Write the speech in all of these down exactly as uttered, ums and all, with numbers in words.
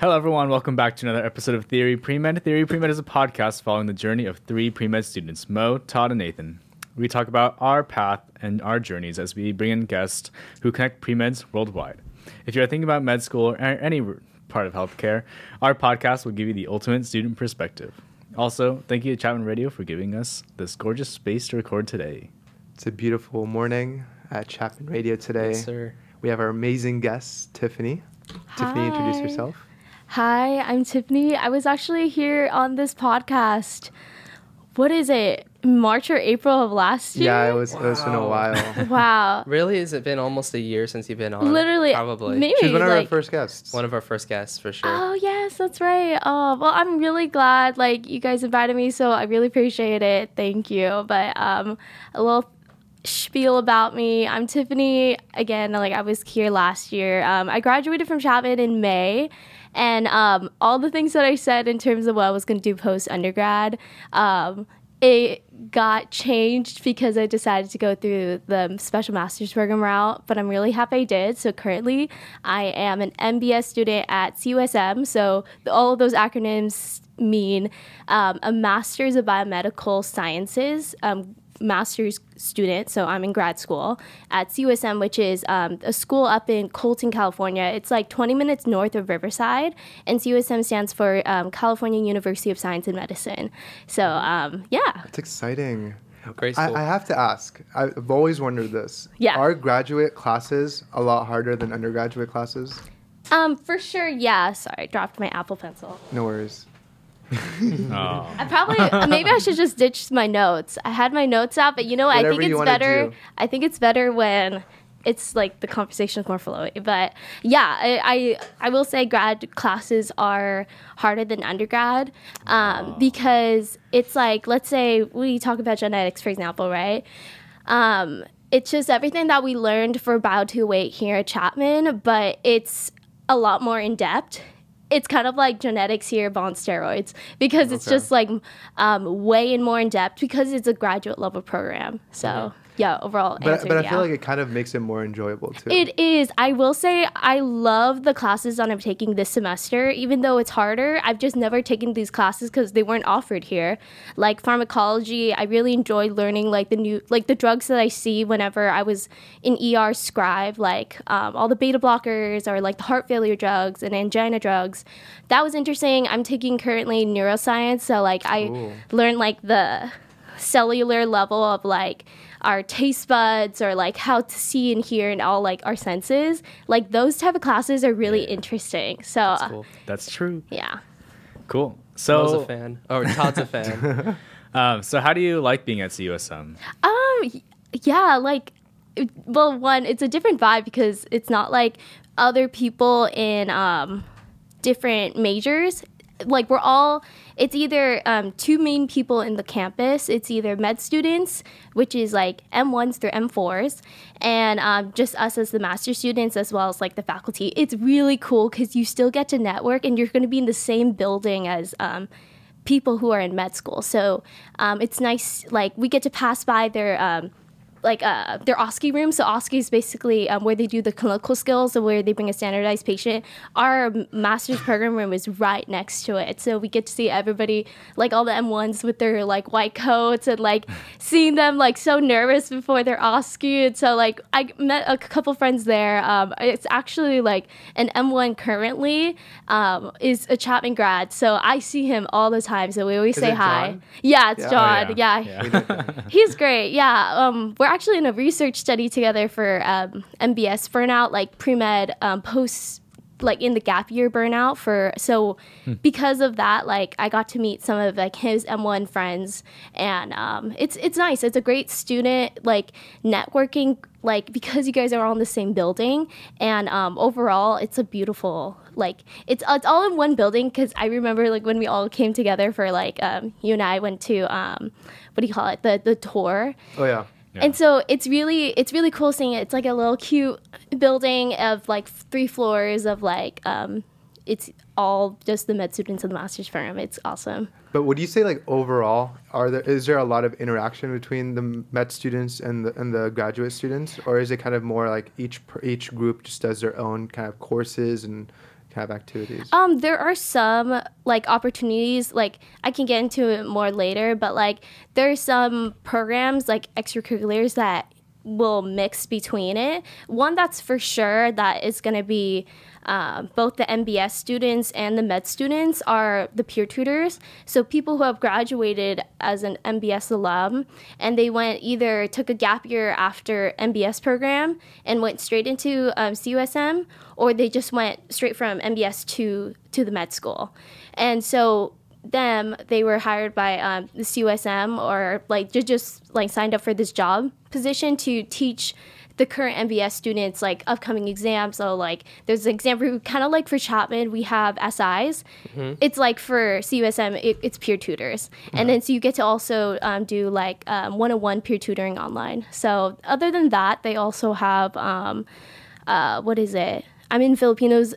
Hello, everyone. Welcome back to another episode of Theory Pre-Med. Theory Pre-Med is a podcast following the journey of three pre-med students, Mo, Todd, and Nathan. We talk about our path and our journeys as we bring in guests who connect pre-meds worldwide. If you're thinking about med school or any part of healthcare, our podcast will give you the ultimate student perspective. Also, thank you to Chapman Radio for giving us this gorgeous space to record today. It's a beautiful morning at Chapman Radio today. Yes, sir. We have our amazing guest, Tiffany. Hi. Tiffany, introduce yourself. Hi, I'm Tiffany. I was actually here on this podcast. What is it? March or April of last year? Yeah, it was, wow. It was been a while. Wow. Really? Has it been almost a year since you've been on? Literally. Probably. Maybe. She's one of like, our first guests. One of our first guests, for sure. Oh, yes, that's right. Oh, well, I'm really glad, like, you guys invited me, so I really appreciate it. Thank you. But um, a little spiel about me. I'm Tiffany. Again, like, I was here last year. Um, I graduated from Chapman in May. And um, all the things that I said in terms of what I was going to do post-undergrad, um, it got changed because I decided to go through the special masters program route, but I'm really happy I did. So currently, I am an M B S student at C U S M, so all of those acronyms mean um, a Master's of Biomedical Sciences, um, master's student, so I'm in grad school at C U S M, which is um, a school up in Colton, California. It's like twenty minutes north of Riverside, and C U S M stands for um, California University of Science and Medicine. So, um, yeah. That's exciting. Great school. I, I have to ask, I've always wondered this. Yeah. Are graduate classes a lot harder than undergraduate classes? Um, for sure, yeah. Sorry, I dropped my Apple Pencil. No worries. Oh. I probably maybe I should just ditch my notes. I had my notes out, but you know, Whatever I think it's better. I think it's better when it's like the conversation is more flowing. But yeah, I, I I will say grad classes are harder than undergrad um, oh. because it's like, let's say we talk about genetics, for example, right? Um, it's just everything that we learned for Bio two eight here at Chapman, but it's a lot more in depth. It's kind of like genetics here, but on steroids, because okay. it's just like um, way and more in depth because it's a graduate level program. So mm-hmm. yeah, overall. But, answer, but I yeah. feel like it kind of makes it more enjoyable too. It is. I will say I love the classes that I'm taking this semester, even though it's harder. I've just never taken these classes because they weren't offered here. Like pharmacology, I really enjoyed learning like the new, like the drugs that I see whenever I was in E R scribe, like um, all the beta blockers or like the heart failure drugs and angina drugs. That was interesting. I'm taking currently neuroscience, so like I Ooh. learned like the cellular level of like our taste buds or like how to see and hear and all like our senses. Like those type of classes are really yeah. interesting. So that's, cool. that's true. Yeah. Cool. So I was a fan. Or oh, Todd's a fan. um, so how do you like being at C U S M? Um, yeah, like, well, one, it's a different vibe because it's not like other people in um, different majors. Like we're all, it's either um, two main people in the campus. It's either med students, which is like M ones through M fours, and um, just us as the master students as well as like the faculty. It's really cool because you still get to network and you're going to be in the same building as um, people who are in med school. So um, it's nice, like we get to pass by their um, like uh, their O S C E room. So O S C E is basically um, where they do the clinical skills, so where they bring a standardized patient. Our master's program room is right next to it. So we get to see everybody, like all the M ones with their like white coats and like seeing them like so nervous before their O S C E. And so like I met a couple friends there. Um, it's actually like an M one currently um, is a Chapman grad. So I see him all the time. So we always is say hi. John? Yeah, it's yeah. John. Oh, yeah. Yeah. yeah. He's great. Yeah. Um, we're actually in a research study together for um, M B S burnout, like pre-med um, post, like in the gap year burnout for, so hmm. because of that, like I got to meet some of like his M one friends, and um, it's, it's nice. It's a great student, like networking, like because you guys are all in the same building, and um, overall it's a beautiful, like it's, it's all in one building. Because I remember like when we all came together for like, um, you and I went to, um, what do you call it? The, the tour. Oh yeah. Yeah. And so it's really it's really cool seeing it. It's like a little cute building of like three floors of like um, it's all just the med students and the master's program. It's awesome. But would you say like overall, are there is there a lot of interaction between the med students and the and the graduate students, or is it kind of more like each each group just does their own kind of courses and have activities? Um, there are some, like, opportunities. Like, I can get into it more later, but, like, there are some programs, like, extracurriculars that will mix between it. One that's for sure that is going to be uh, both the M B S students and the med students are the peer tutors. So people who have graduated as an M B S alum and they went either took a gap year after M B S program and went straight into um, C U S M, or they just went straight from M B S to, to the med school. And so them, they were hired by um, the C U S M or like just like signed up for this job position to teach the current M B S students like upcoming exams. So like there's an exam for kind of like for Chapman we have S Is. Mm-hmm. It's like for C U S M it, it's peer tutors, yeah. And then so you get to also um, do like um, one-on-one peer tutoring online. So other than that, they also have um, uh, what is it? I'm in Filipinos.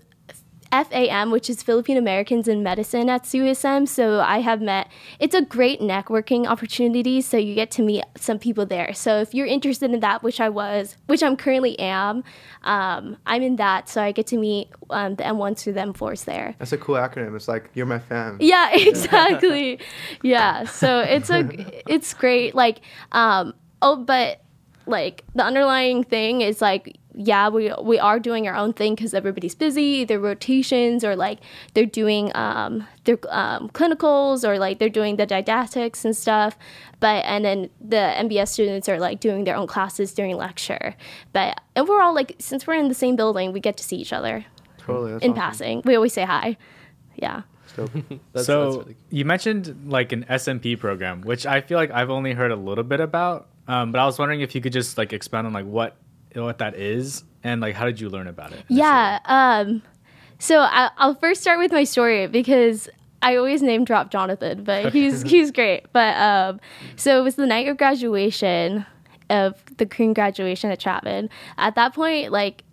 F A M, which is Philippine Americans in Medicine at C U S M. So I have met, it's a great networking opportunity. So you get to meet some people there. So if you're interested in that, which I was, which I'm currently am, um, I'm in that. So I get to meet um, the M ones through the M fours there. That's a cool acronym. It's like, you're my fam. Yeah, exactly. Yeah. So it's a, it's great. Like, um, oh, but like the underlying thing is like, yeah, we we are doing our own thing because everybody's busy. They're rotations or, like, they're doing um, their um, clinicals or, like, they're doing the didactics and stuff. But and then the M B S students are, like, doing their own classes during lecture. But overall, like, since we're in the same building, we get to see each other. Totally, that's in awesome. Passing. We always say hi. Yeah. So, that's, so that's really cool. You mentioned, like, an S M P program, which I feel like I've only heard a little bit about. Um, but I was wondering if you could just, like, expound on, like, what... what that is and like how did you learn about it? Yeah, um so I, I'll first start with my story because I always name drop Jonathan, but he's he's great. But um so it was the night of graduation of the Korean graduation at Chapman. At that point, like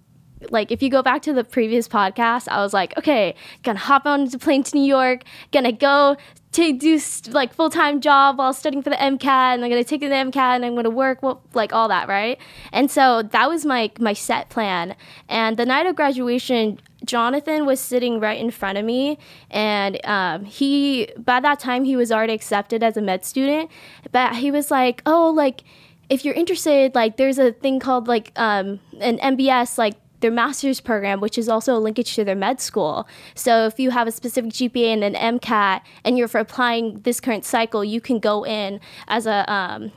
like if you go back to the previous podcast, I was like, okay, gonna hop on the plane to New York, gonna go to do st- like full-time job while studying for the M CAT, and I'm gonna take the M CAT and I'm gonna work, well, like all that, right? And so that was my my set plan. And the night of graduation, Jonathan was sitting right in front of me, and um, he by that time he was already accepted as a med student, but he was like, oh, like if you're interested, like there's a thing called like um, an M B S, like their master's program, which is also a linkage to their med school. So if you have a specific G P A and an M CAT and you're for applying this current cycle, you can go in as a, um,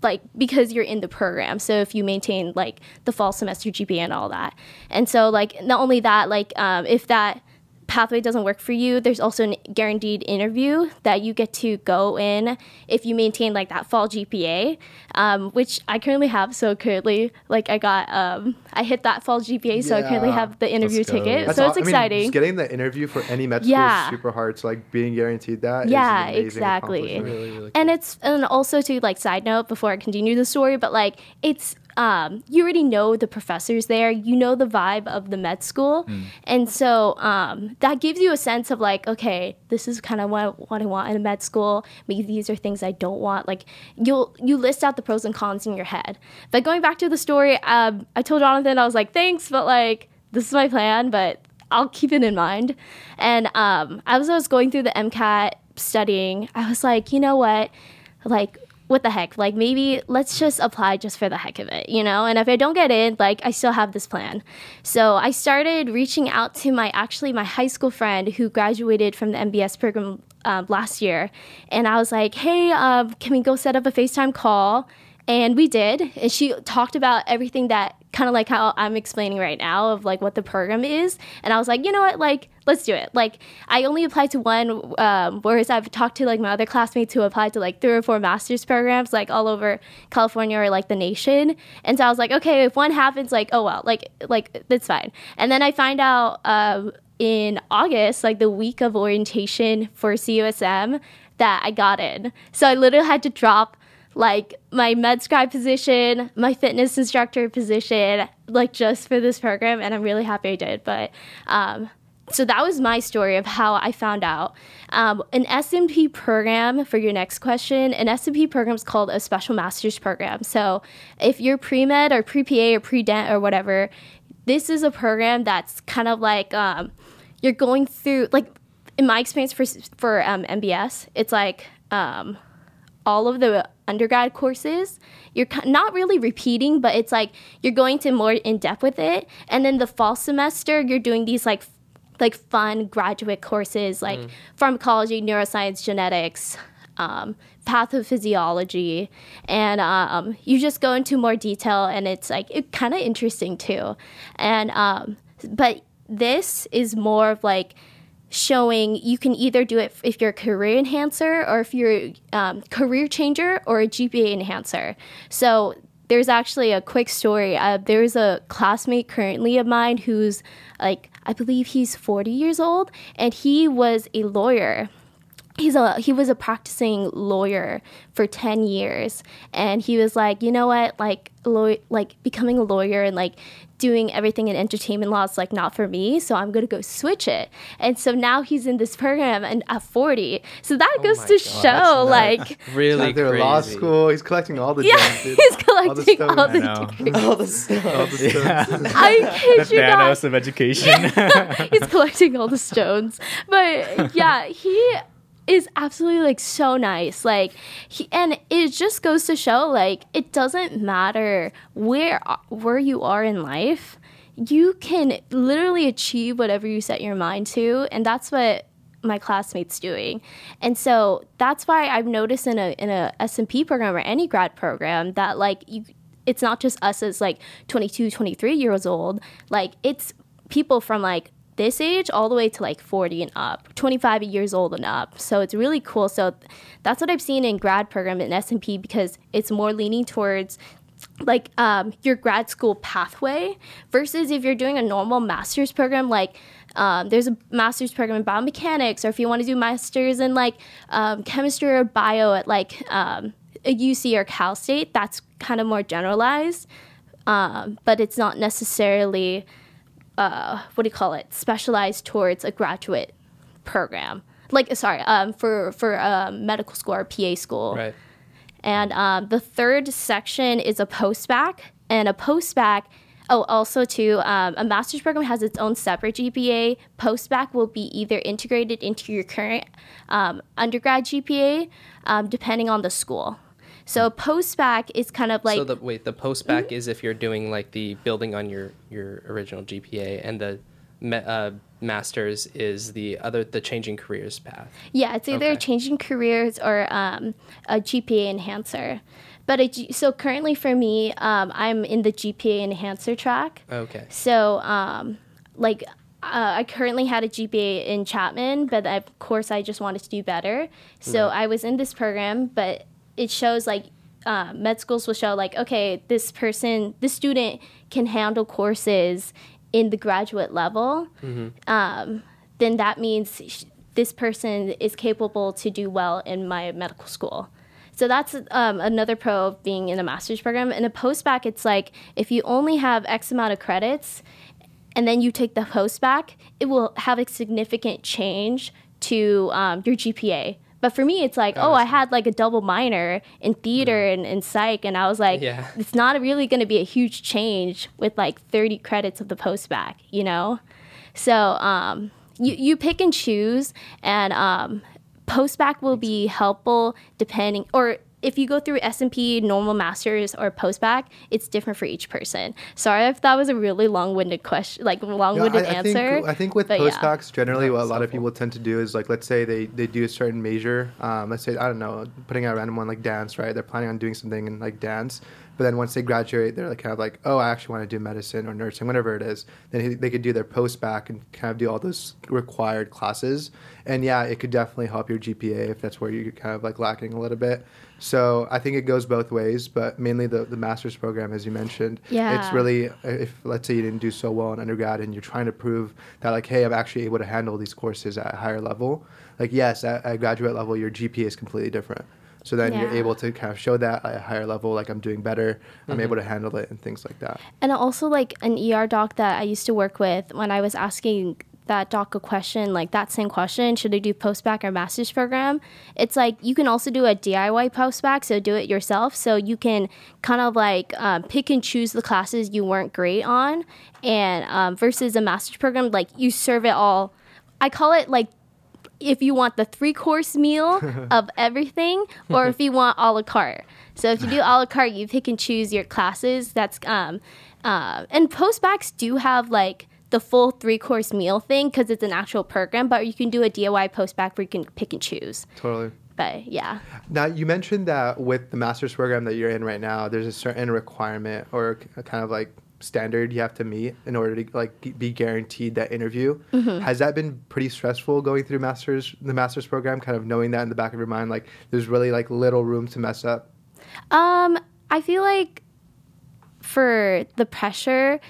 like, because you're in the program. So if you maintain, like, the fall semester G P A and all that. And so, like, not only that, like, um, if that pathway doesn't work for you, there's also a guaranteed interview that you get to go in if you maintain, like, that fall G P A, um, which I currently have. So currently, like, I got, um, I hit that fall G P A, so yeah. I currently have the interview ticket. That's so all, it's exciting. I mean, just getting the interview for any med school yeah. is super hard. So, like, being guaranteed that yeah, is an amazing accomplishment. Really, really cool. And it's, and also to, like, side note before I continue the story, but, like, it's, Um, you already know the professors there. You know the vibe of the med school. Mm. And so um, that gives you a sense of like, okay, this is kind of what, what I want in a med school. Maybe these are things I don't want. Like you'll you list out the pros and cons in your head. But going back to the story, um, I told Jonathan, I was like, thanks, but like this is my plan, but I'll keep it in mind. And um, as I was going through the M CAT studying, I was like, you know what, like, what the heck? Like, maybe let's just apply just for the heck of it, you know? And if I don't get in, like, I still have this plan. So I started reaching out to my, actually, my high school friend who graduated from the M B S program um, last year. And I was like, hey, um, can we go set up a FaceTime call? And we did. And she talked about everything that kind of like how I'm explaining right now of like what the program is. And I was like, you know what, like, let's do it. Like, I only applied to one, um, whereas I've talked to like my other classmates who applied to like three or four master's programs, like all over California or like the nation. And so I was like, okay, if one happens, like, oh, well, like, like that's fine. And then I find out uh, in August, like the week of orientation for C U S M, that I got in. So I literally had to drop like my med scribe position, my fitness instructor position, like just for this program. And I'm really happy I did. But um, so that was my story of how I found out. Um, an S M P program, for your next question, an S M P program is called a special masters program. So if you're pre-med or pre-P A or pre-dent or whatever, this is a program that's kind of like um, you're going through, like, in my experience for for um, M B S, it's like um, all of the undergrad courses, you're not really repeating, but it's like you're going to more in depth with it. And then the fall semester, you're doing these like f- like fun graduate courses like mm. pharmacology, neuroscience, genetics, um, pathophysiology, and um, you just go into more detail, and it's like it kind of interesting too. And um, but this is more of like showing you can either do it if you're a career enhancer or if you're um, career changer or a G P A enhancer. So there's actually a quick story. Uh, there's a classmate currently of mine who's like, I believe he's forty years old, and he was a lawyer. He's a he was a practicing lawyer for ten years, and he was like, you know what, like law- like becoming a lawyer and like doing everything in entertainment law is like not for me, so I'm gonna go switch it. And so now he's in this program and at forty. So that oh goes to God, show like really crazy. Law school. He's collecting all the yeah, damages, he's collecting all the, all the degrees. All the stones. All the stones. Yeah. I kid the you not. Thanos of education. Yeah. He's collecting all the stones. But yeah, he is absolutely like so nice. Like he, and it just goes to show like it doesn't matter where where you are in life, you can literally achieve whatever you set your mind to, and that's what my classmate's doing. And so that's why I've noticed in a in a S and P program or any grad program that like you, it's not just us as like twenty-two, twenty-three years old, like it's people from like this age all the way to like forty and up, twenty-five years old and up. So it's really cool. So that's what I've seen in grad program in S and P, because it's more leaning towards like um, your grad school pathway versus if you're doing a normal master's program, like um, there's a master's program in biomechanics, or if you want to do master's in like um, chemistry or bio at like um, a U C or Cal State, that's kind of more generalized, um, but it's not necessarily Uh, what do you call it? specialized towards a graduate program, like sorry, um, for for uh, medical school or P A school. Right. And um, the third section is a post-bac, and a post-bac. Oh, also too, um, a master's program has its own separate G P A. Post-bac will be either integrated into your current um, undergrad G P A, um, depending on the school. So post-bac is kind of like... So the, wait, the post-bac mm-hmm. is if you're doing like the building on your, your original G P A, and the me, uh, master's is the other the changing careers path. Yeah, it's either okay. changing careers or um, a G P A enhancer. But a, so currently for me, um, I'm in the G P A enhancer track. Okay. So um, like... Uh, I currently had a G P A in Chapman, but of course I just wanted to do better. So right. I was in this program, but... it shows like uh, med schools will show like, okay, this person, this student can handle courses in the graduate level. Mm-hmm. Um, then that means sh- this person is capable to do well in my medical school. So that's um, another pro of being in a master's program. In a post-bac, it's like if you only have X amount of credits and then you take the post-bac, it will have a significant change to um, your G P A. But for me, it's like, oh, I had like a double minor in theater yeah. and, and psych. And I was like, yeah. it's not really going to be a huge change with like thirty credits of the post-bac, you know? So um, you, you pick and choose, and um, post-bac will be helpful depending, or if you go through S and P, normal master's, or post-bac, it's different for each person. Sorry if that was a really long-winded question, like long-winded yeah, I, I answer. Think, I think with post-bacs, yeah. generally what a lot so of people cool. tend to do is, like, let's say they, they do a certain major. Um, let's say, I don't know, putting out a random one like dance, right? They're planning on doing something in, like, dance. But then once they graduate, they're like kind of like, oh, I actually want to do medicine or nursing, whatever it is. Then they could do their post-bac and kind of do all those required classes. And, yeah, it could definitely help your G P A if that's where you're kind of, like, lacking a little bit. So I think it goes both ways, but mainly the, the master's program, as you mentioned. Yeah. It's really, if let's say you didn't do so well in undergrad and you're trying to prove that, like, hey, I'm actually able to handle these courses at a higher level. Like, yes, at a graduate level, your G P A is completely different. So then yeah. you're able to kind of show that at a higher level, like I'm doing better, mm-hmm. I'm able to handle it and things like that. And also like an E R doc that I used to work with, when I was asking that doc a question, like that same question, should I do post-bac or master's program? It's like you can also do a D I Y post-bac, so do it yourself. So you can kind of like um, pick and choose the classes you weren't great on, and um, versus a master's program, like you serve it all I call it like, if you want the three-course meal of everything, or if you want a la carte. So if you do a la carte, you pick and choose your classes. That's um, uh, and postbacks do have like the full three-course meal thing because it's an actual program, but you can do a D I Y postback where you can pick and choose. Totally. But yeah. Now, you mentioned that with the master's program that you're in right now, there's a certain requirement or a kind of like standard you have to meet in order to like be guaranteed that interview. Mm-hmm. Has that been pretty stressful going through master's the master's program, kind of knowing that in the back of your mind, like there's really like little room to mess up? Um, I feel like for the pressure,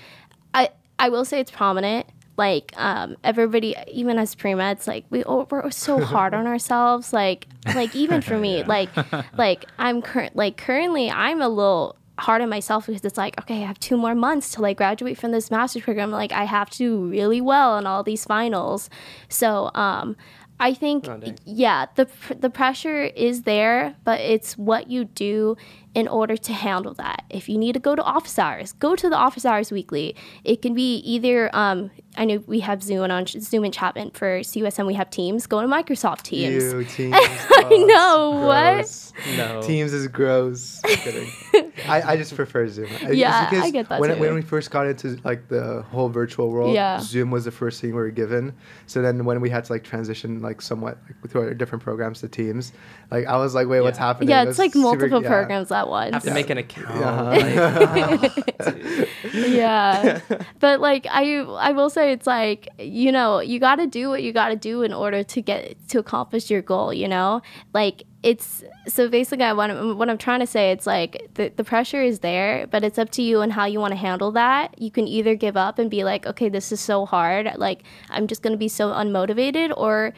I I will say it's prominent. Like um, everybody, even as pre-meds, like we oh, we're so hard on ourselves. Like like even for me, yeah. like like I'm current like currently I'm a little hard on myself because it's like, okay, I have two more months to like graduate from this master's program. Like I have to do really well on all these finals. So um, I think oh, yeah, the the pressure is there, but it's what you do in order to handle that. If you need to go to office hours, go to the office hours weekly. It can be either, um, I know we have Zoom on Zoom and Chapman for C U S M. We have Teams. Go to Microsoft Teams. Ew, Teams. I know, gross. What? No. Teams is gross. I'm kidding. I, I just prefer Zoom. Yeah, I get that when, too. When we first got into like the whole virtual world, yeah. Zoom was the first thing we were given. So then when we had to like transition like somewhat like, through our different programs to Teams, like I was like, wait, yeah. what's happening? Yeah, it's it like multiple super, programs yeah. that once. Have to yeah. make an account. Uh-huh. Like, yeah. But like I I will say it's like, you know, you got to do what you got to do in order to get to accomplish your goal, you know? Like it's so basically I want what I'm trying to say, it's like the the pressure is there, but it's up to you and how you want to handle that. You can either give up and be like, okay, this is so hard, like I'm just going to be so unmotivated, or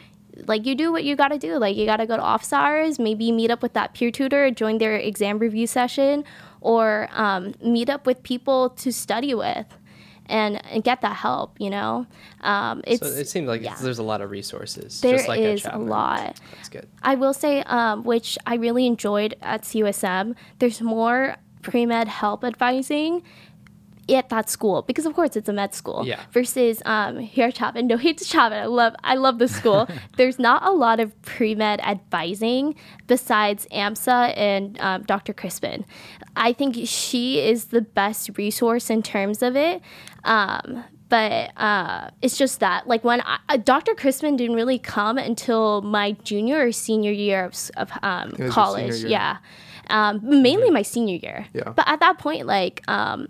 like you do what you got to do. Like you got to go to office hours, maybe meet up with that peer tutor, join their exam review session, or um, meet up with people to study with and, and get that help, you know? Um, it's, so it seems like yeah. there's a lot of resources. There just like is a lot. That's good. I will say, um, which I really enjoyed at C U S M, there's more pre-med help advising at that school, because of course it's a med school, yeah. versus um, here at Chapman. No hate to Chapman. I love I love this school. There's not a lot of pre-med advising besides A M S A and um, Doctor Crispin. I think she is the best resource in terms of it. Um, but uh, it's just that like when I, Doctor Crispin didn't really come until my junior or senior year of, of um, college. Year. Yeah. Um, mainly mm-hmm. my senior year. Yeah. But at that point, like, um,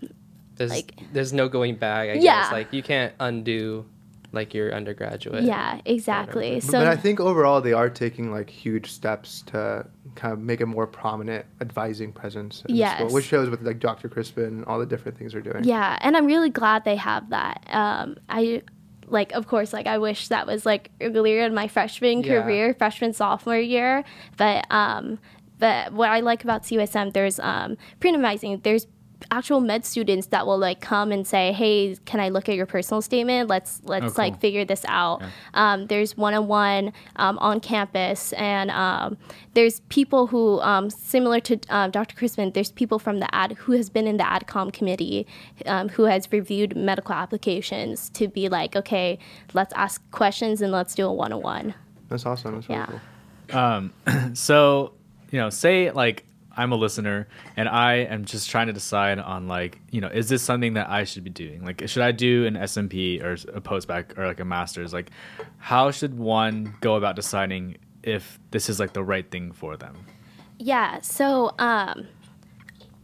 There's, like, there's no going back, I yeah. guess. Like, you can't undo, like, your undergraduate. Yeah, exactly. So, but I think overall they are taking, like, huge steps to kind of make a more prominent advising presence in yes. the school, which shows with, like, Doctor Crispin and all the different things they're doing. Yeah, and I'm really glad they have that. Um, I... Like, of course, like, I wish that was, like, earlier in my freshman yeah. career, freshman, sophomore year. But um, but what I like about C U S M, there's um, pre-advising, there's actual med students that will like come and say, hey, can I look at your personal statement? Let's let's oh, cool. like figure this out. Yeah. Um, there's one-on-one um, on campus, and um, there's people who um, similar to um, Doctor Crispin. There's people from the ad who has been in the AdCom committee, um, who has reviewed medical applications to be like, okay, let's ask questions and let's do a one-on-one. That's awesome. That's really yeah. cool. Um, so you know, say like. I'm a listener and I am just trying to decide on like, you know, is this something that I should be doing? Like, should I do an S M P or a postback or like a master's? Like, how should one go about deciding if this is like the right thing for them? Yeah. So, um,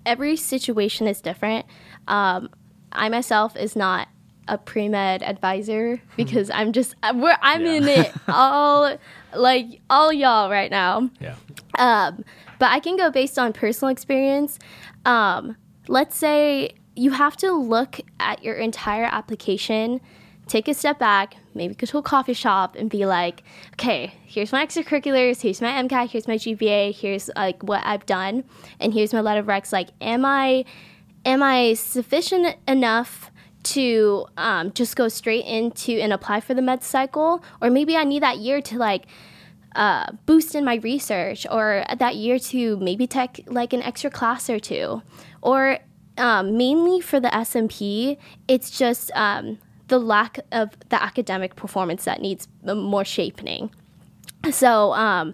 every situation is different. Um, I myself is not a pre-med advisor because I'm just, we're, I'm yeah. in it all, like all y'all right now. Yeah. Um, But I can go based on personal experience. Um, let's say you have to look at your entire application, take a step back, maybe go to a coffee shop and be like, okay, here's my extracurriculars, here's my MCAT, here's my G P A, here's like what I've done, and here's my letter of recs. Like, am I, am I sufficient enough to um, just go straight into and apply for the med cycle? Or maybe I need that year to like, Uh, boost in my research, or that year to maybe take like an extra class or two, or um, mainly for the S M P, it's just um, the lack of the academic performance that needs more shaping. So, um,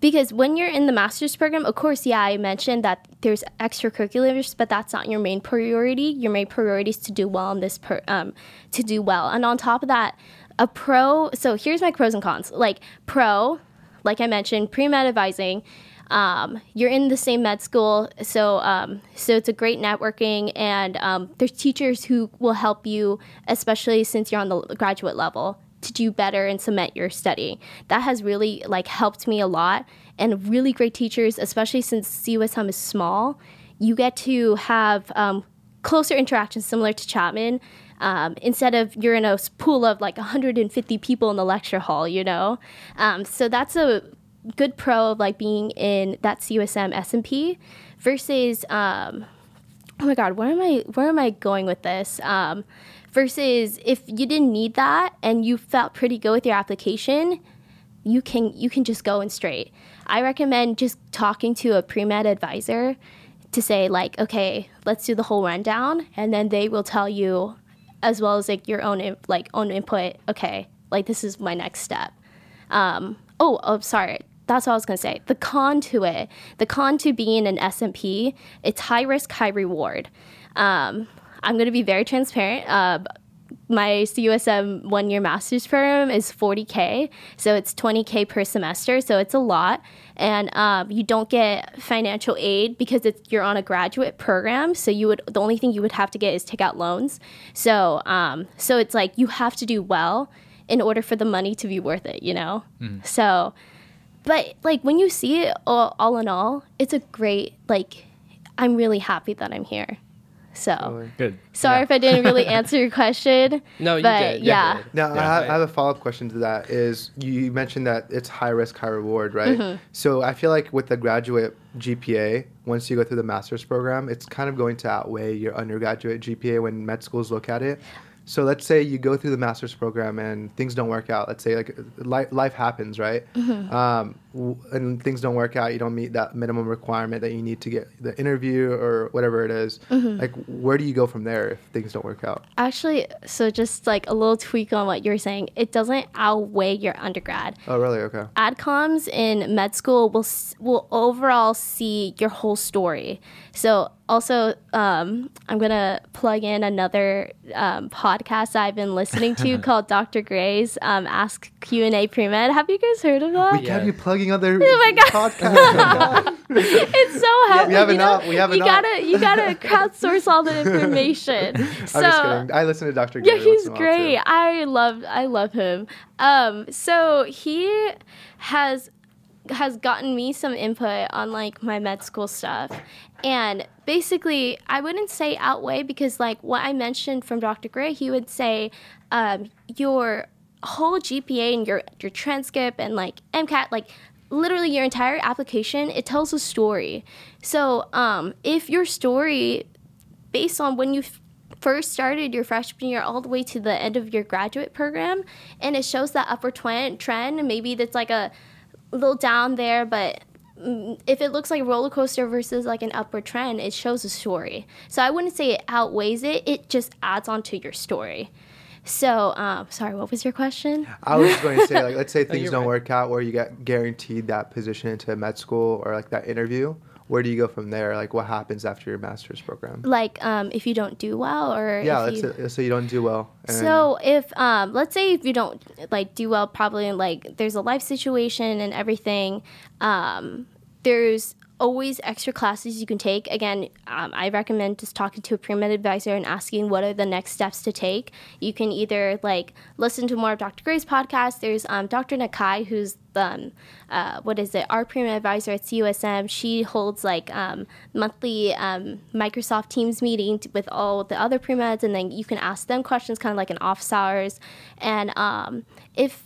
because when you're in the master's program, of course, yeah, I mentioned that there's extracurriculars, but that's not your main priority. Your main priority is to do well in this, per, um, to do well. And on top of that, a pro, so here's my pros and cons. Like pro, like I mentioned, pre-med advising, um, you're in the same med school. So, um, so it's a great networking, and um, there's teachers who will help you, especially since you're on the graduate level, to do better and cement your study. That has really like helped me a lot, and really great teachers, especially since C U S M is small. You get to have um, closer interactions similar to Chapman, um, instead of you're in a pool of like one hundred fifty people in the lecture hall, you know? Um, so that's a good pro of like being in that C U S M S and P versus, um, oh my God, where am I, where am I going with this? Um, Versus if you didn't need that and you felt pretty good with your application, you can you can just go in straight. I recommend just talking to a pre-med advisor to say like, okay, let's do the whole rundown, and then they will tell you, as well as like your own like own input. Okay, like this is my next step. Um, oh, oh, sorry. That's what I was gonna say. The con to it, the con to being an S and P, it's high risk, high reward. Um, I'm going to be very transparent. Uh, my C U S M one-year master's program is forty K, so it's twenty K per semester, so it's a lot. And um, you don't get financial aid because it's, you're on a graduate program, so you would the only thing you would have to get is take out loans. So, um, so it's like you have to do well in order for the money to be worth it, you know? Mm. So, but like when you see it all, all in all, it's a great, like, I'm really happy that I'm here. So good. Sorry yeah. if I didn't really answer your question. No, but you did. Yeah. yeah. Now yeah, I, have, right. I have a follow-up question to that. Is you mentioned that it's high risk, high reward, right? Mm-hmm. So I feel like with the graduate G P A, once you go through the master's program, it's kind of going to outweigh your undergraduate G P A when med schools look at it. So let's say you go through the master's program and things don't work out. Let's say like li- life happens, right? Mm-hmm. Um, w- and things don't work out. You don't meet that minimum requirement that you need to get the interview or whatever it is. Mm-hmm. Like, where do you go from there if things don't work out? Actually, so just like a little tweak on what you were saying. It doesn't outweigh your undergrad. Oh, really? Okay. Adcoms in med school will will overall see your whole story. So also, um, I'm going to plug in another um, podcast I've been listening to called Doctor Gray's um, Ask Q and A Pre-Med. Have you guys heard of that? We yeah. have you plugging other oh podcasts. It's so helpful. We have you know, We have you gotta, you gotta crowdsource all the information. I'm so, just kidding. I listen to Doctor Gray. Yeah, he's great. I love, I love him. Um, so he has... has gotten me some input on like my med school stuff, and basically I wouldn't say outweigh, because like what I mentioned from Doctor Gray, he would say um, your whole G P A and your your transcript and like MCAT, like literally your entire application, it tells a story. So um, if your story based on when you f- first started your freshman year all the way to the end of your graduate program, and it shows that upward tw- trend, maybe that's like a a little down there, but if it looks like a roller coaster versus like an upward trend, it shows a story. So I wouldn't say it outweighs it, it just adds on to your story. So, um, sorry, what was your question? I was going to say, like, let's say things oh, don't right. work out where you got guaranteed that position into med school or like that interview. Where do you go from there? Like, what happens after your master's program? Like, um, if you don't do well, or yeah, if let's you, say, so you don't do well. And so if um, let's say if you don't like do well, probably like there's a life situation and everything. Um, there's always extra classes you can take. Again, um, I recommend just talking to a pre-med advisor and asking what are the next steps to take. You can either like listen to more of Doctor Gray's podcast. There's um, Doctor Nakai, who's um, uh, what is it? Our pre-med advisor at C U S M. She holds like um, monthly um, Microsoft Teams meeting t- with all the other pre-meds, and then you can ask them questions, kind of like an office hours. And um, if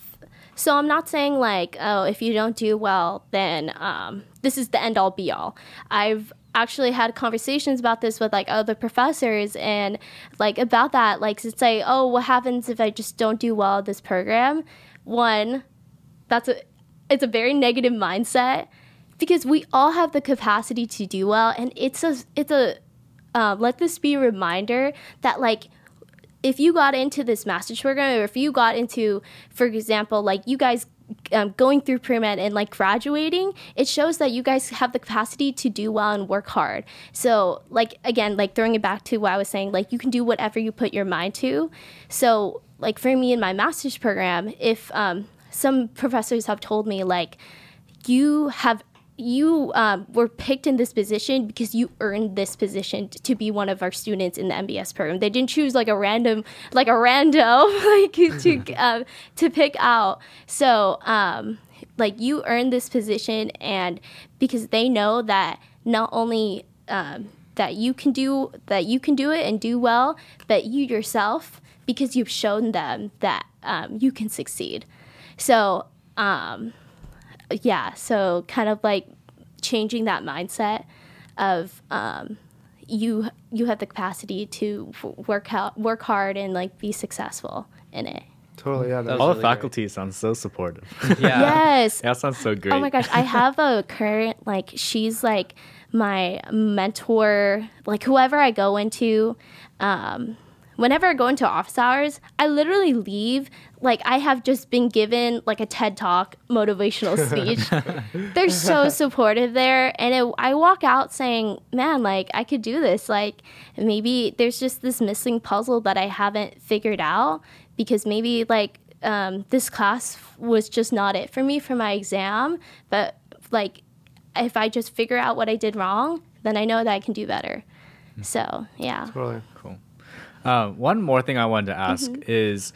So I'm not saying like, oh, if you don't do well, then um, this is the end all be all. I've actually had conversations about this with like other professors and like about that, like it's like, oh, what happens if I just don't do well at this program? One, that's a, it's a very negative mindset, because we all have the capacity to do well. And it's a, it's a, uh, let this be a reminder that like if you got into this master's program, or if you got into, for example, like you guys um, going through pre-med and like graduating, it shows that you guys have the capacity to do well and work hard. So like, again, like throwing it back to what I was saying, like you can do whatever you put your mind to. So like for me in my master's program, if um, some professors have told me like, you have you um, were picked in this position because you earned this position t- to be one of our students in the M B S program. They didn't choose like a random, like a rando, like to um, to pick out. So um, like you earned this position, and because they know that not only um, that you can do that you can do it and do well, but you yourself, because you've shown them that um, you can succeed. So. Um, Yeah, so kind of like changing that mindset of um, you you have the capacity to f- work out, work hard, and like be successful in it. Totally, yeah. All really the faculty great. Sounds so supportive. Yeah. Yes. That sounds so great. Oh my gosh, I have a current like she's like my mentor, like whoever I go into. Um, Whenever I go into office hours, I literally leave like I have just been given like a TED Talk motivational speech. They're so supportive there. And it, I walk out saying, man, like I could do this. Like maybe there's just this missing puzzle that I haven't figured out because maybe like um, this class was just not it for me for my exam. But like if I just figure out what I did wrong, then I know that I can do better. So, yeah. Totally cool. Um, one more thing I wanted to ask mm-hmm. is,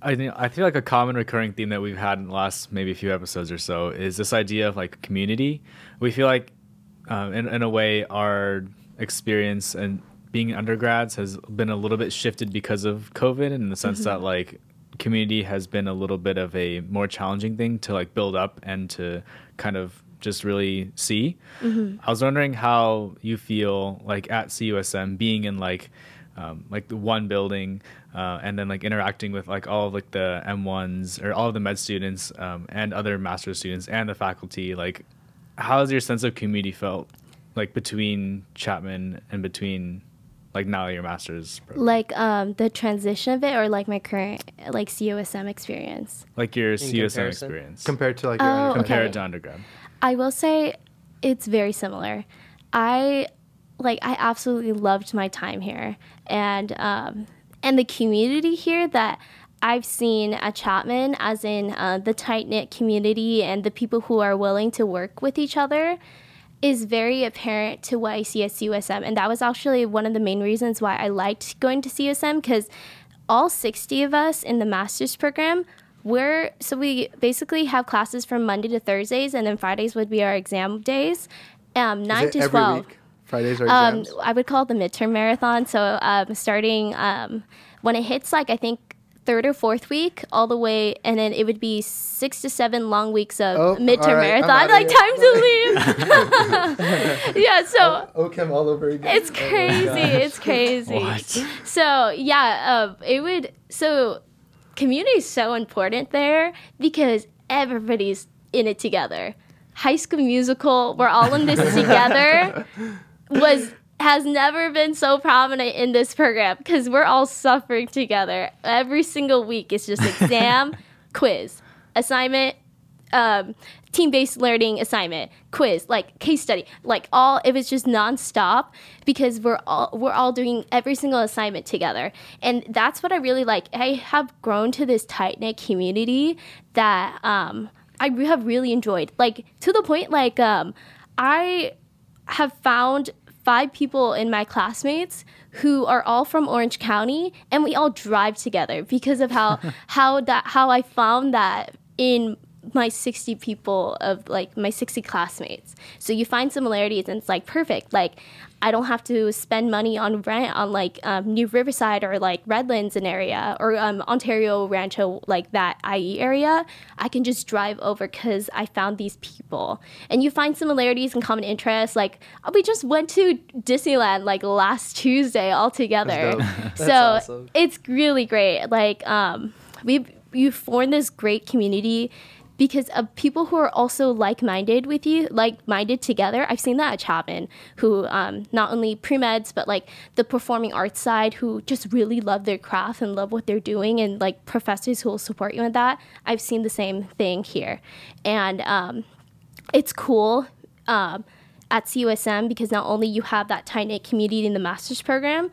I think I feel like a common recurring theme that we've had in the last maybe a few episodes or so is this idea of like community. We feel like um, in, in a way our experience and being undergrads has been a little bit shifted because of COVID in the sense mm-hmm. that like community has been a little bit of a more challenging thing to like build up and to kind of just really see. Mm-hmm. I was wondering how you feel like at C U S M being in like Um, like the one building uh, and then like interacting with like all of like the M ones or all of the med students um, and other master's students and the faculty, like how has your sense of community felt like between Chapman and between like now your master's program? Like um, the transition of it or like my current like C O S M experience? Like your In C O S M comparison? Experience. Compared to like your oh, undergrad. Compared okay. to undergrad. I will say it's very similar. I... Like, I absolutely loved my time here and um, and the community here that I've seen at Chapman, as in uh, the tight-knit community and the people who are willing to work with each other, is very apparent to what I see at C U S M. And that was actually one of the main reasons why I liked going to C U S M, because all sixty of us in the master's program were, so we basically have classes from Monday to Thursdays, and then Fridays would be our exam days, um, nine to twelve. Week? Fridays are exams. Um, I would call it the midterm marathon. So um, starting um, when it hits like I think third or fourth week, all the way, and then it would be six to seven long weeks of oh, midterm right, marathon. Like time to leave. Yeah. So o- O-chem all over again. It's crazy. Oh it's crazy. What? So yeah, um, it would. So community is so important there because everybody's in it together. High School Musical, we're all in this together. Was has never been so prominent in this program because we're all suffering together. Every single week it's just exam, quiz, assignment, um, team-based learning assignment, quiz, like case study, like all it was just nonstop because we're all we're all doing every single assignment together. And that's what I really like. I have grown to this tight-knit community that um, I have really enjoyed. Like to the point like um, I have found five people in my classmates who are all from Orange County, and we all drive together because of how how that how I found that in my sixty people of like my sixty classmates. So you find similarities, and it's like perfect. Like I don't have to spend money on rent on like um, New Riverside or like Redlands an area or um, Ontario Rancho, like that I E area. I can just drive over because I found these people. And you find similarities and common interests. Like we just went to Disneyland like last Tuesday all together. That's so awesome. It's really great. Like um, we you form this great community because of people who are also like-minded with you, like-minded together. I've seen that at Chapman, who um, not only pre-meds, but like the performing arts side, who just really love their craft and love what they're doing, and like professors who will support you in that. I've seen the same thing here. And um, it's cool um, at C U S M because not only you have that tight-knit community in the master's program,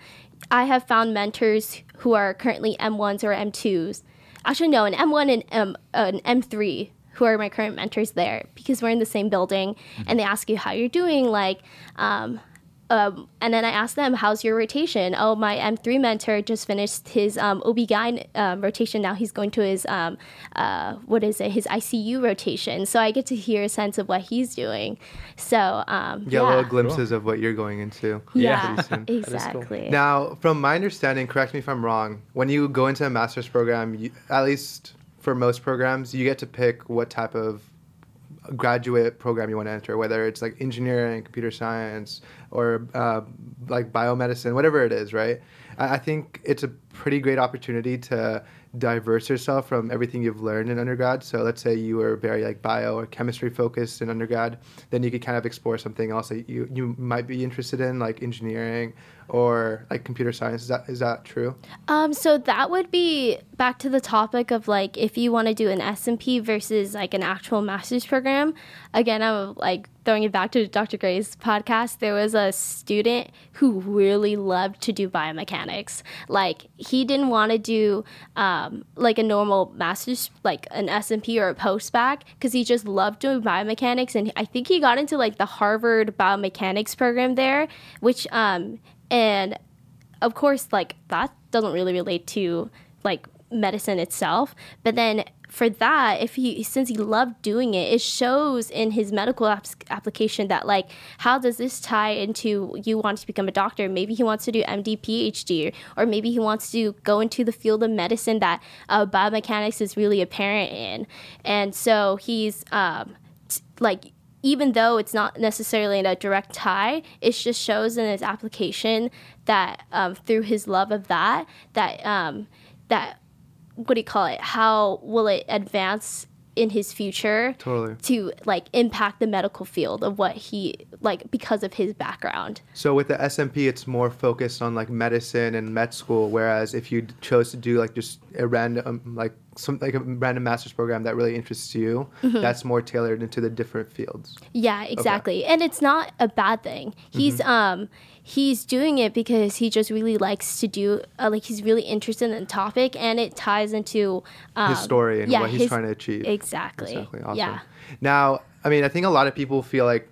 I have found mentors who are currently M ones or M twos. Actually, no, an M one and um, an M three, who are my current mentors there, because we're in the same building, and they ask you how you're doing. Like, um, um, and then I ask them, how's your rotation? Oh, my M three mentor just finished his um, O B G Y N um, rotation. Now he's going to his, um, uh, what is it, his I C U rotation. So I get to hear a sense of what he's doing. So, um, yeah. yeah. Little glimpses cool. of what you're going into. Yeah, exactly. Cool. Now, from my understanding, correct me if I'm wrong, when you go into a master's program, you, at least... for most programs, you get to pick what type of graduate program you want to enter, whether it's like engineering, computer science, or uh, like biomedicine, whatever it is, right? I think it's a pretty great opportunity to diverse yourself from everything you've learned in undergrad. So let's say you were very like bio or chemistry focused in undergrad, then you could kind of explore something else that you, you might be interested in, like engineering or like computer science. Is that, is that true? Um, so that would be back to the topic of like, if you want to do an S M P versus like an actual master's program. Again, I'm like throwing it back to Doctor Gray's podcast. There was a student who really loved to do biomechanics. Like he didn't want to do um, like a normal master's, like an S M P or a post-bac, because he just loved doing biomechanics. And I think he got into like the Harvard biomechanics program there, which, um, and of course, like that doesn't really relate to like medicine itself. But then for that, if he, since he loved doing it, it shows in his medical ap- application that like, how does this tie into you want to become a doctor? Maybe he wants to do M D, PhD, or maybe he wants to go into the field of medicine that uh, biomechanics is really apparent in. And so he's um, t- like, even though it's not necessarily in a direct tie, it just shows in his application that um, through his love of that, that um, that. what do you call it? How will it advance in his future totally. to like impact the medical field of what he like because of his background? So with the S M P, it's more focused on like medicine and med school. Whereas if you chose to do like just a random like some like a random master's program that really interests you, mm-hmm. that's more tailored into the different fields. Yeah, exactly. Okay. And it's not a bad thing. He's mm-hmm. um. He's doing it because he just really likes to do, uh, like he's really interested in the topic, and it ties into um, his story and yeah, what he's his, trying to achieve. Exactly. Exactly. Awesome. Yeah. Now, I mean, I think a lot of people feel like,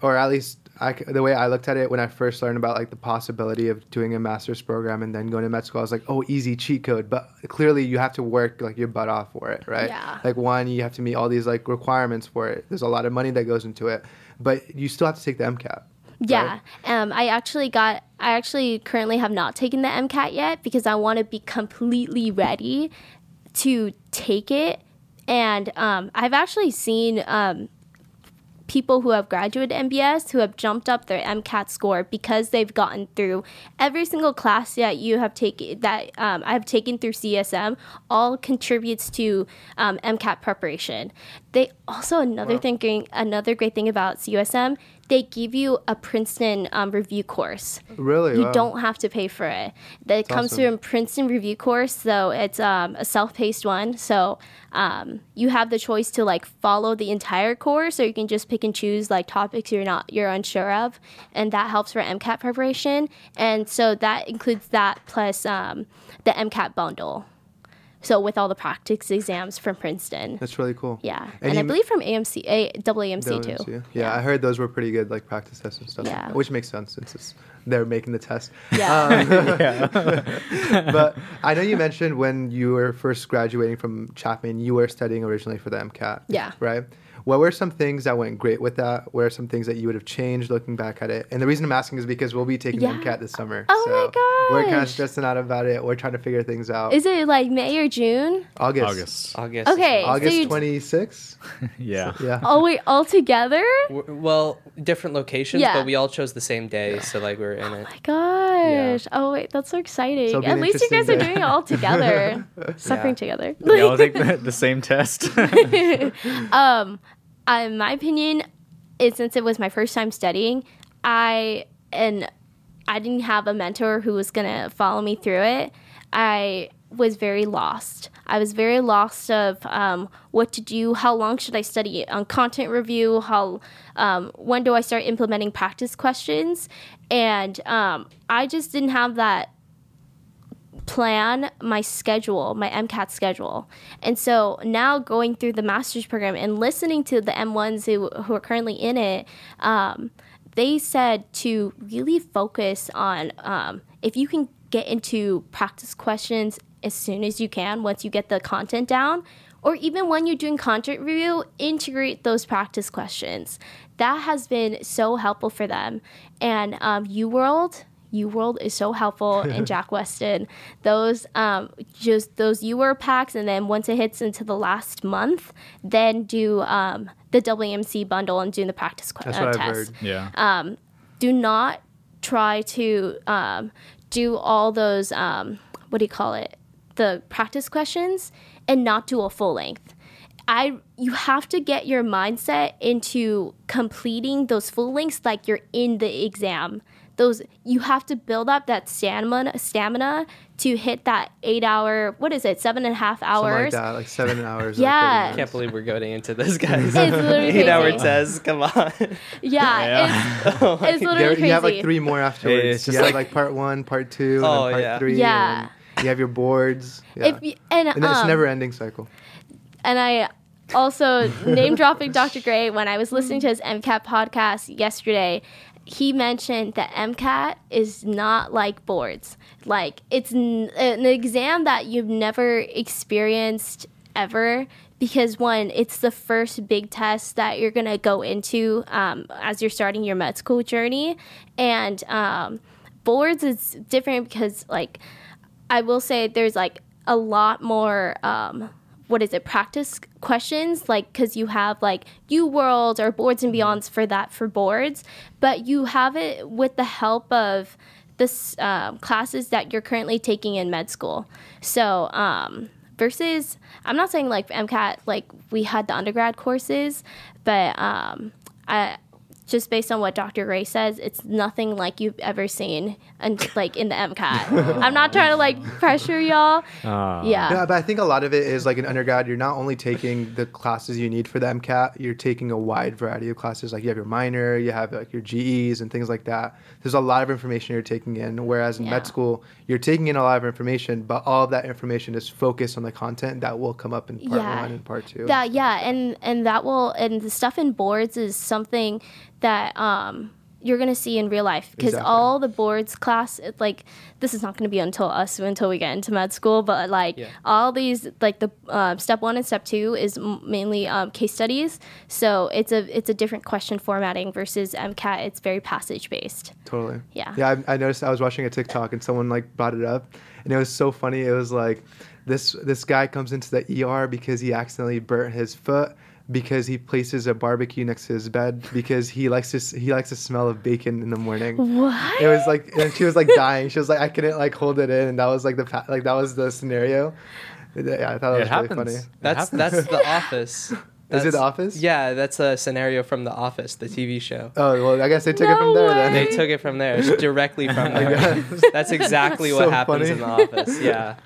or at least I, the way I looked at it when I first learned about like the possibility of doing a master's program and then going to med school, I was like, oh, easy cheat code. But clearly you have to work like your butt off for it, right? Yeah. Like one, you have to meet all these like requirements for it. There's a lot of money that goes into it, but you still have to take the MCAT. Yeah, um, I actually got, I actually currently have not taken the MCAT yet because I want to be completely ready to take it. And um, I've actually seen um, people who have graduated M B S who have jumped up their MCAT score because they've gotten through every single class that you have taken, that um, I have taken through C S M, all contributes to um, MCAT preparation. They also, another wow. thing, another great thing about C U S M, they give you a Princeton um, Review course. Really? You wow. don't have to pay for it. That That's comes awesome. through a Princeton Review course, so it's um, a self-paced one. So um, you have the choice to like follow the entire course, or you can just pick and choose like topics you're not you're unsure of, and that helps for MCAT preparation. And so that includes that plus um, the MCAT bundle. So with all the practice exams from Princeton. That's really cool. Yeah. And, and I believe from A M C, a, double A M C too. Yeah, yeah, I heard those were pretty good, like practice tests and stuff. Yeah. Like that, which makes sense since it's, they're making the test. Yeah. Um, yeah. But I know you mentioned when you were first graduating from Chapman, you were studying originally for the MCAT. Yeah. Right? What were some things that went great with that? What are some things that you would have changed looking back at it? And the reason I'm asking is because we'll be taking yeah. the MCAT this summer. Oh, so my gosh. We're kind of stressing out about it. We're trying to figure things out. Is it like May or June? August. August. August. Okay. August twenty-sixth? yeah. So, yeah. All, we, all together? We're, well, different locations, yeah. but we all chose the same day. Yeah. So like we were together in oh it. Oh my gosh. Yeah. Oh wait, that's so exciting. At least you guys day. are doing it all together. Suffering yeah. together. We all take the, the same test. um, I, in my opinion, it, since it was my first time studying, I and I didn't have a mentor who was going to follow me through it. I was very lost. I was very lost of um, what to do, how long should I study on content review, how um, when do I start implementing practice questions, and um, I just didn't have that plan, my schedule, my MCAT schedule. And so now going through the master's program and listening to the M ones who, who are currently in it, um, they said to really focus on um, if you can get into practice questions as soon as you can, once you get the content down, or even when you're doing content review, integrate those practice questions. That has been so helpful for them. And um, UWorld, UWorld is so helpful, and Jack Weston, those um, just those UWorld packs, and then once it hits into the last month, then do um, the W M C bundle and doing the practice qu- That's uh, what test. I've heard. Yeah. Um, do not try to um, do all those um, what do you call it? the practice questions and not do a full length. I you have to get your mindset into completing those full lengths like you're in the exam. Those you have to build up that stamina stamina to hit that eight hour. What is it? Seven and a half hours. Something like that, like seven hours. Yeah, I can't believe we're going into this, guys. It's literally eight crazy. hour test. Come on. Yeah, yeah. It's, oh it's literally there, crazy. You have like three more afterwards. It's just yeah, like, like part one, part two, oh, and then part yeah. three. Yeah. And you have your boards, yeah. if you, and, and um, it's a never-ending cycle. And I also name-dropping Doctor Gray. When I was listening to his MCAT podcast yesterday, he mentioned that MCAT is not like boards. Like it's n- an exam that you've never experienced ever, because one, it's the first big test that you're gonna go into um, as you're starting your med school journey, and um, boards is different because like. I will say there's like a lot more, um, what is it, practice questions, like because you have like UWorld or Boards and Beyonds for that for boards, but you have it with the help of this uh, classes that you're currently taking in med school. So um, versus, I'm not saying like MCAT, like we had the undergrad courses, but um, I. Just based on what Doctor Gray says, it's nothing like you've ever seen, and like in the MCAT. I'm not trying to like pressure y'all. Uh. Yeah. Yeah, but I think a lot of it is like an undergrad. You're not only taking the classes you need for the MCAT. You're taking a wide variety of classes. Like you have your minor, you have like your G Es and things like that. There's a lot of information you're taking in. Whereas in yeah. med school, you're taking in a lot of information, but all of that information is focused on the content that will come up in part yeah. one and part two. Yeah, yeah, and and that will and the stuff in boards is something that um, you're going to see in real life, because exactly. all the boards class, it, like, this is not going to be until us, until we get into med school, but, like, yeah. all these, like, the uh, step one and step two is m- mainly um, case studies, so it's a it's a different question formatting versus MCAT. It's very passage-based. Totally. Yeah. Yeah, I, I noticed I was watching a TikTok, and someone, like, brought it up, and it was so funny. It was, like, this this guy comes into the E R because he accidentally burnt his foot, because he places a barbecue next to his bed because he likes to he likes the smell of bacon in the morning. What? It was like, and she was like dying. She was like, I couldn't like hold it in, and that was like the like that was the scenario. Yeah, I thought it was happens. really funny. That's that's The Office. That's, Is it The Office? Yeah, that's a scenario from The Office, the T V show. Oh, well, I guess they took no it from there way. then. They took it from there, it's directly from there. That's exactly so what happens funny. in The Office. Yeah.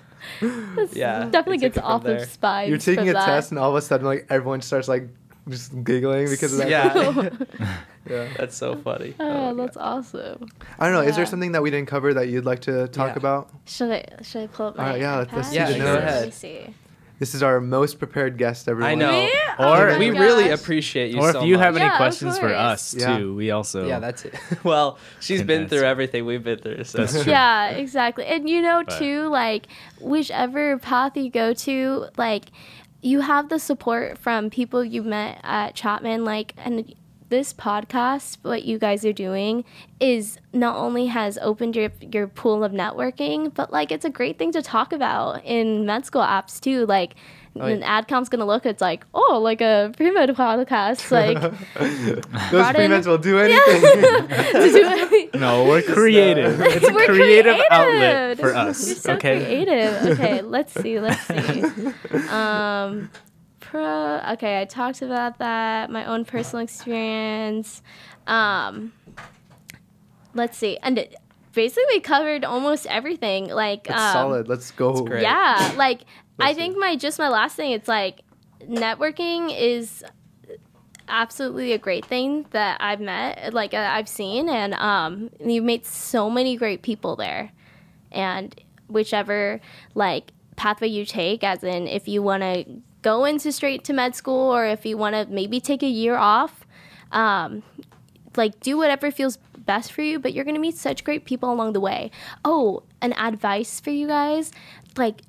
That's yeah, definitely gets off of spies. You're taking a that. test, and all of a sudden, like everyone starts like just giggling because of that. Yeah, yeah. That's so funny. Oh, oh that's God. awesome. I don't know. Yeah. Is there something that we didn't cover that you'd like to talk yeah. about? Should I should I pull up my All right, yeah, let's, let's yeah, see. Go ahead. Let me see. This is our most prepared guest, everyone. I know. Or oh we gosh. really appreciate you. Or so if you much. have any yeah, questions for us too, yeah. we also. Yeah, that's it. Well, she's been answer. through everything we've been through. So. That's true. Yeah, exactly. And you know but. too, like whichever path you go to, like you have the support from people you met at Chapman, like and. This podcast, what you guys are doing, is not only has opened your your pool of networking, but like it's a great thing to talk about in med school apps too. Like oh, an yeah. AdCom's gonna look, it's like, oh, like a pre-med podcast. Like those pre-meds will do anything. No, we're creative. It's a we're creative, creative outlet for us. You're so okay. creative. Okay, let's see. Let's see. Um, pro. Okay, I talked about that. My own personal experience. Um, let's see. And. It, Basically, we covered almost everything. Like, That's um, solid. Let's go. Yeah. Like, I think my just my last thing, it's like networking is absolutely a great thing that I've met, like uh, I've seen. And um, you meet so many great people there. And whichever, like, pathway you take, as in if you want to go into straight to med school or if you want to maybe take a year off, um, like, do whatever feels best for you, but you're gonna meet such great people along the way. Oh, an advice for you guys, like,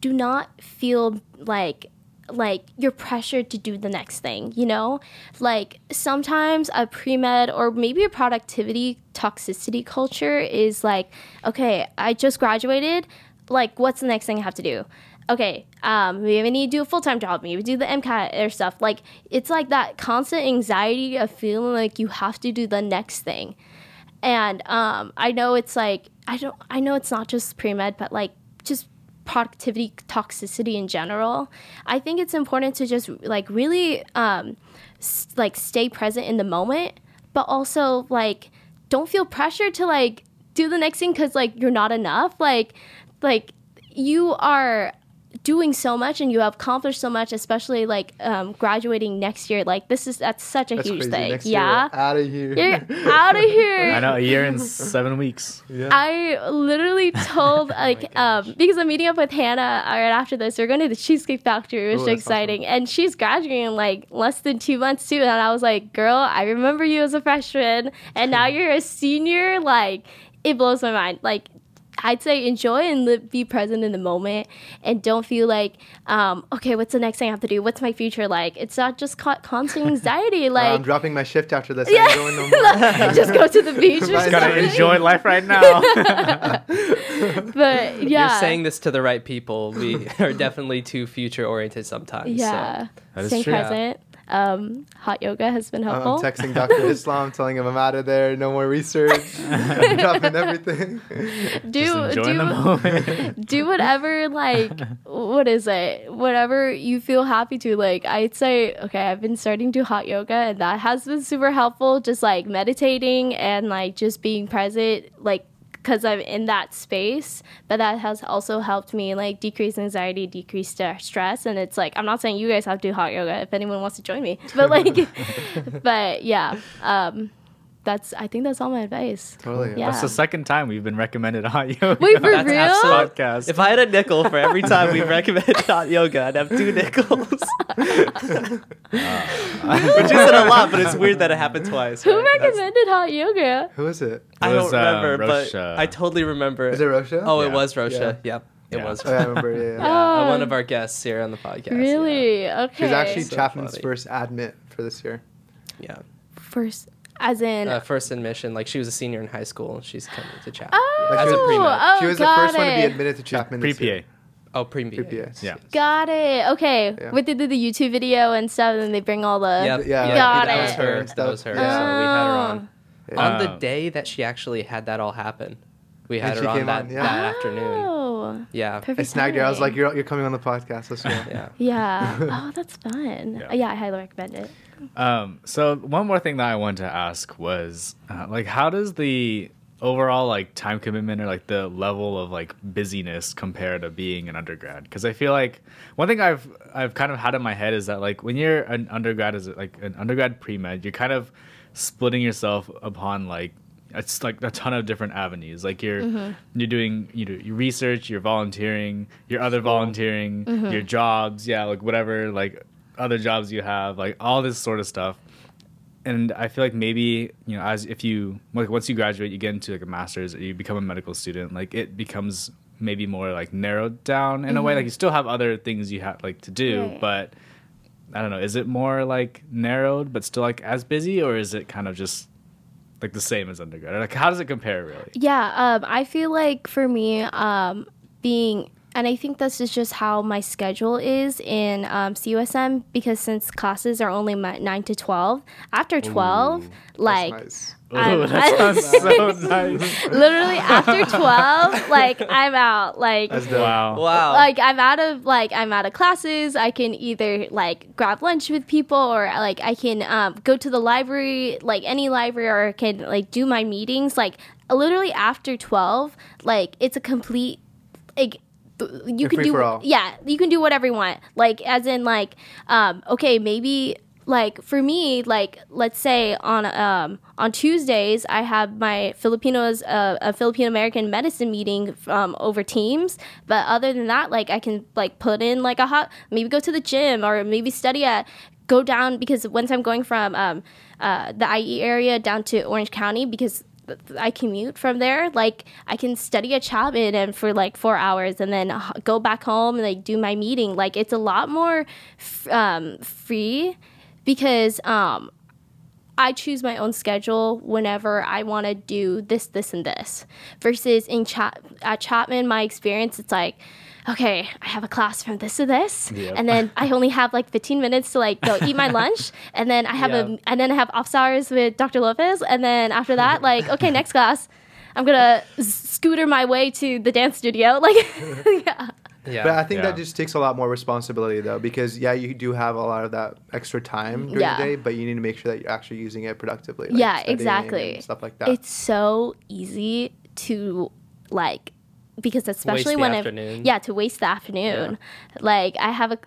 do not feel like like you're pressured to do the next thing, you know? Like, sometimes a pre-med or maybe a productivity toxicity culture is like, okay, I just graduated, like, what's the next thing I have to do? Okay, um, maybe I need to do a full-time job. Maybe do the MCAT or stuff. Like, it's like that constant anxiety of feeling like you have to do the next thing. And um, I know it's like, I don't, I know it's not just pre-med, but like just productivity toxicity in general. I think it's important to just like really um, s- like stay present in the moment, but also like don't feel pressure to like do the next thing because like you're not enough. Like, like you are doing so much and you have accomplished so much, especially like um graduating next year. Like, this is that's such a that's huge crazy. thing. Next yeah year, out of here you're out of here I know, a year and seven weeks. Yeah. I literally told like oh um because I'm meeting up with Hannah right after this. We're going to the Cheesecake Factory, which is exciting. Awesome. And she's graduating in like less than two months too, and I was like, girl, I remember you as a freshman and now you're a senior. Like, it blows my mind. Like, I'd say enjoy and live, be present in the moment, and don't feel like, um, okay, what's the next thing I have to do? What's my future like? It's not just co- constant anxiety. Like, uh, I'm dropping my shift after this. Yeah. I'm going no more. Just go to the beach. Just gotta enjoy life right now. But yeah, you're saying this to the right people. We are definitely too future oriented sometimes. Yeah, so. Stay present. Yeah. Um, hot yoga has been helpful. I'm texting Doctor Islam, telling him I'm out of there, no more research, I'm dropping everything. Do do, do whatever, like, what is it? Whatever you feel happy to. Like, I'd say, okay, I've been starting to do hot yoga, and that has been super helpful. Just like meditating and like just being present, like, because I'm in that space. But that has also helped me, like, decrease anxiety, decrease st- stress. And it's like, I'm not saying you guys have to do hot yoga if anyone wants to join me. But, like, but, yeah, um, that's, I think that's all my advice. Totally. Yeah. That's the second time we've been recommended hot yoga. Wait, for that's real? Podcast. If I had a nickel for every time we've recommended hot yoga, I'd have two nickels. uh, Which isn't a lot, but it's weird that it happened twice. Who right? recommended that's... hot yoga? Who is it? I don't remember, but I totally remember. Is it Rosha? Oh, yeah. It was Rosha. Yeah. Yep. It yeah. was. Oh, yeah, I remember. Yeah, yeah. Um, one of our guests here on the podcast. Really? Yeah. Okay. She's actually so Chapman's funny. First admit for this year. Yeah. First, as in? Uh, first admission. Like, she was a senior in high school, and she's coming to Chapman. Oh, yeah. Like, as a pre-med. Oh, she was the first it. one to be admitted to Chapman this year. Pre-P A. Oh, pre-B A. Yeah. yeah. Got it. Okay. Yeah. We did the, the YouTube video and stuff, and they bring all the... Yep. Yeah. yeah. Got yeah. it. That was her. That was her. Yeah. So we had her on. Yeah. On the day that she actually had that all happen, we had and her on that, on, yeah. that oh, afternoon. Yeah. Perfect I snagged her. I was like, you're you're coming on the podcast. Let's go. Yeah. Yeah. Oh, that's fun. Yeah. yeah, I highly recommend it. Um. So one more thing that I wanted to ask was, uh, like, how does the overall, like, time commitment or, like, the level of, like, busyness compare to being an undergrad? Because I feel like one thing I've I've kind of had in my head is that, like, when you're an undergrad, is like an undergrad pre-med, you're kind of splitting yourself upon, like, it's like a ton of different avenues. Like, you're mm-hmm. you're doing you do your research, you're volunteering, your other volunteering, mm-hmm. your jobs, yeah, like whatever, like other jobs you have, like all this sort of stuff. And I feel like maybe, you know, as if you like once you graduate, you get into like a master's or you become a medical student, like it becomes maybe more like narrowed down in mm-hmm. a way. Like, you still have other things you have like to do, right. but I don't know, is it more like narrowed but still like as busy, or is it kind of just like the same as undergrad? Like, how does it compare really? Yeah, um, I feel like for me, um, being And I think this is just how my schedule is in um, C U S M, because since classes are only nine to twelve, after twelve, ooh, like... That's nice. Ooh, that sounds so nice. Literally after twelve, like I'm out. Like wow, wow. Like I'm out of like I'm out of classes. I can either like grab lunch with people, or like I can um, go to the library, like any library, or I can like do my meetings. Like literally after twelve, like it's a complete like. You You're can free do for all. Yeah, you can do whatever you want. Like as in like um, okay, maybe. Like for me, like let's say on um on Tuesdays I have my Filipinos uh, a Philippine American medicine meeting um over Teams, but other than that, like I can like put in like a hot maybe go to the gym or maybe study at go down because once I'm going from um uh the I E area down to Orange County because I commute from there. Like I can study at Chapman and for like four hours, and then go back home and like do my meeting. Like it's a lot more f- um free. Because um, I choose my own schedule whenever I want to do this, this, and this. Versus in Cha- at Chapman, my experience, it's like, okay, I have a class from this to this, yep. and then I only have like fifteen minutes to like go eat my lunch, and then I have yep. a, and then I have office hours with Doctor Lopez, and then after that, like, okay, next class, I'm gonna scooter my way to the dance studio, like, yeah. Yeah, but I think yeah. that just takes a lot more responsibility, though, because, yeah, you do have a lot of that extra time during yeah. the day, but you need to make sure that you're actually using it productively. Like yeah, exactly. Stuff like that. It's so easy to, like, because especially when I'm, yeah, to waste the afternoon. Yeah. Like, I have a,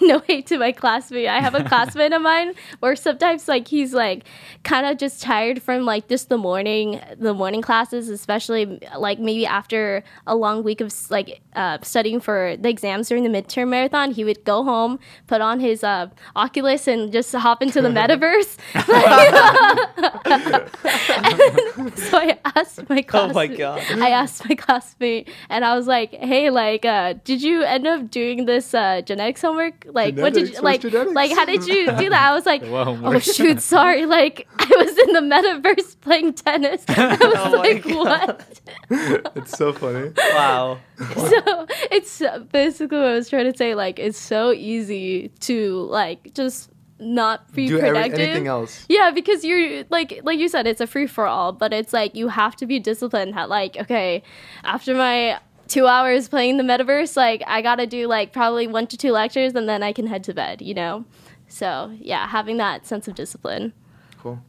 no hate to my classmate, I have a classmate of mine where sometimes, like, he's, like, kind of just tired from, like, just the morning, the morning classes, especially, like, maybe after a long week of, like, Uh, studying for the exams during the midterm marathon, he would go home, put on his uh, Oculus, and just hop into the metaverse. So I asked my classmate. Oh my God. I asked my classmate, and I was like, "Hey, like, uh, did you end up doing this uh, genetics homework? Like, genetics, what did you like? Genetics? Like, how did you do that?" I was like, "Oh shoot, sorry. Like, I was in the metaverse playing tennis." I was oh like, "What?" It's so funny. Wow. So it's basically what I was trying to say. Like, it's so easy to like just not be do productive. Every, anything else? Yeah, because you're like, like you said, it's a free for all. But it's like you have to be disciplined. That like, okay, after my two hours playing the metaverse, like I gotta do like probably one to two lectures, and then I can head to bed. You know, so yeah, having that sense of discipline. Cool.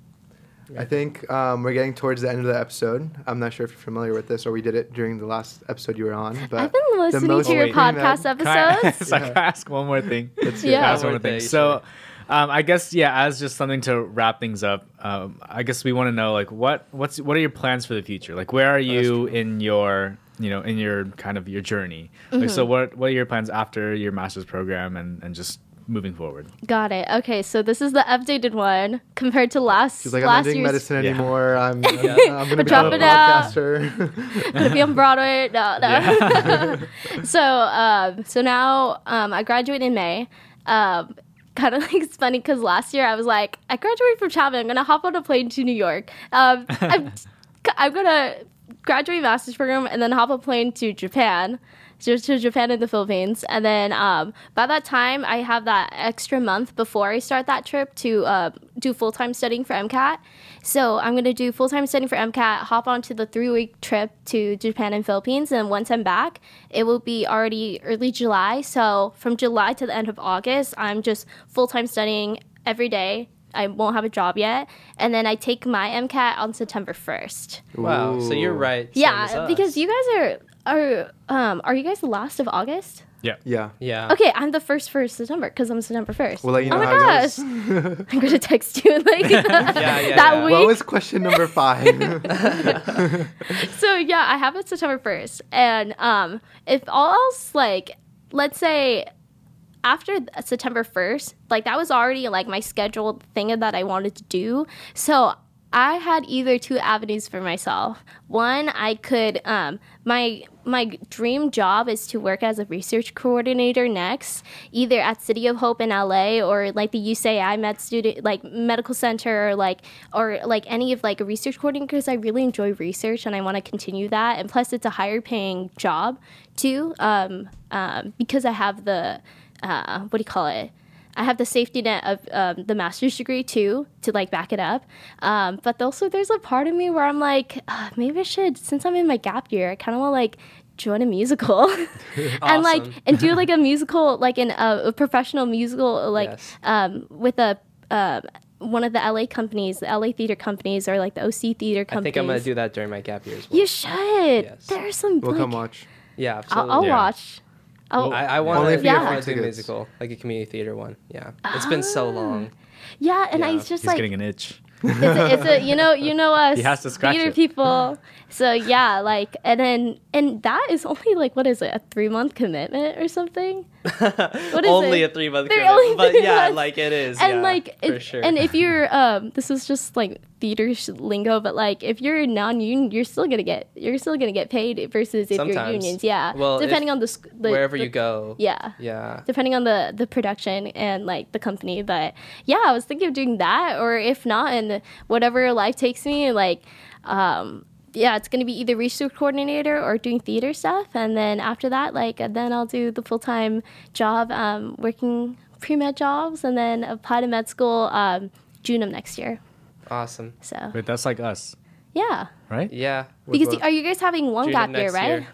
I think um, we're getting towards the end of the episode. I'm not sure if you're familiar with this, or we did it during the last episode you were on. But I've been listening to your podcast episodes. I can I ask one more thing? Let's yeah. ask one more thing. So um, I guess, yeah, as just something to wrap things up, um, I guess we want to know, like, what what's what are your plans for the future? Like, where are you in your, you know, in your kind of your journey? Like, mm-hmm. So what what are your plans after your master's program and, and just moving forward? Got it. Okay, so this is the updated one compared to last. She's like, last I'm not doing year's... medicine anymore. Yeah. I'm, I'm, I'm going to be a podcaster. Going to be on Broadway. No, no. Yeah. so, um, so now um, I graduate in May. Um, kind of like it's funny because last year I was like, I graduated from Chapman. I'm going to hop on a plane to New York. Um, I'm, I'm going to graduate master's program and then hop on a plane to Japan. To, to Japan and the Philippines, and then um, by that time I have that extra month before I start that trip to uh, do full-time studying for MCAT. So I'm going to do full-time studying for MCAT, hop onto the three-week trip to Japan and Philippines, and once I'm back it will be already early July. So from July to the end of August I'm just full-time studying every day. I won't have a job yet, and then I take my MCAT on September first. Wow. Ooh. So you're right. Yeah, because you guys are Are um are you guys the last of August? Yeah. Yeah. Yeah. Okay, I'm the first for September because I'm September first. Well, like, you know, oh my gosh. I'm going to text you like yeah, yeah, that yeah. week. What was question number five? So, yeah, I have it September first. And um if all else, like, let's say after September first, like that was already like my scheduled thing that I wanted to do. So I had either two avenues for myself. One, I could, um, my my dream job is to work as a research coordinator next, either at City of Hope in L A or like the U C I Med Student, like Medical Center, or like or like any of like a research coordinator, because I really enjoy research and I want to continue that. And plus, it's a higher paying job too, um, um, because I have the uh, what do you call it? I have the safety net of um, the master's degree, too, to, like, back it up. Um, but also there's a part of me where I'm like, uh, maybe I should, since I'm in my gap year, I kind of want to, like, join a musical. Awesome. And, like, and do, like, a musical, like, an, uh, a professional musical, like, yes. um, with a... Uh, one of the L A companies, the L A theater companies, or, like, the O C theater companies. I think I'm going to do that during my gap year as well. You should. Yes. There are some... We'll like, come watch. Yeah, absolutely. I'll, I'll yeah. watch. Oh, I, I want to yeah. do a musical, like a community theater one. Yeah, oh. It's been so long. Yeah, and yeah. I just He's like getting an itch. It's a, it's a, you know, you know us. He has to scratch theater it. People. So yeah, like, and then and that is only like what is it, a three month commitment or something? What is only it? a three month They're commitment, but yeah, months. Like it is. And yeah, like, if, for sure. And if you're, um, this is just like theater lingo, but like if you're non-union, you're still gonna get, you're still gonna get paid versus if Sometimes. You're unions, yeah. Well, depending on the, sc- the wherever the, you go, yeah, yeah, depending on the the production and like the company, but yeah, I was thinking of doing that, or if not, and whatever life takes me, like, um. Yeah, it's going to be either research coordinator or doing theater stuff. And then after that, like, then I'll do the full-time job, um, working pre-med jobs, and then apply to med school um, June of next year. Awesome. So. Wait, that's like us. Yeah. Right? Yeah. Because you, are you guys having one June gap year, right? Year.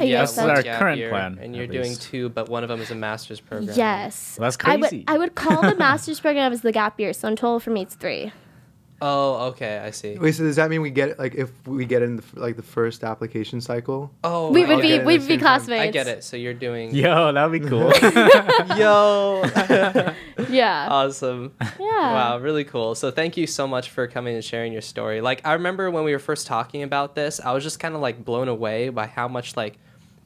Yeah, this is our current year, plan. And you're doing two, but one of them is a master's program. Yes. Well, that's crazy. I would, I would call the master's program as the gap year, so in total for me it's three. Oh, okay, I see. Wait, so does that mean we get like if we get in the, like the first application cycle? Oh, we would be we'd be classmates. Time. I get it. So you're doing. Yo, that'd be cool. Yo. Yeah. Awesome. Yeah. Wow, really cool. So thank you so much for coming and sharing your story. Like I remember when we were first talking about this, I was just kind of like blown away by how much like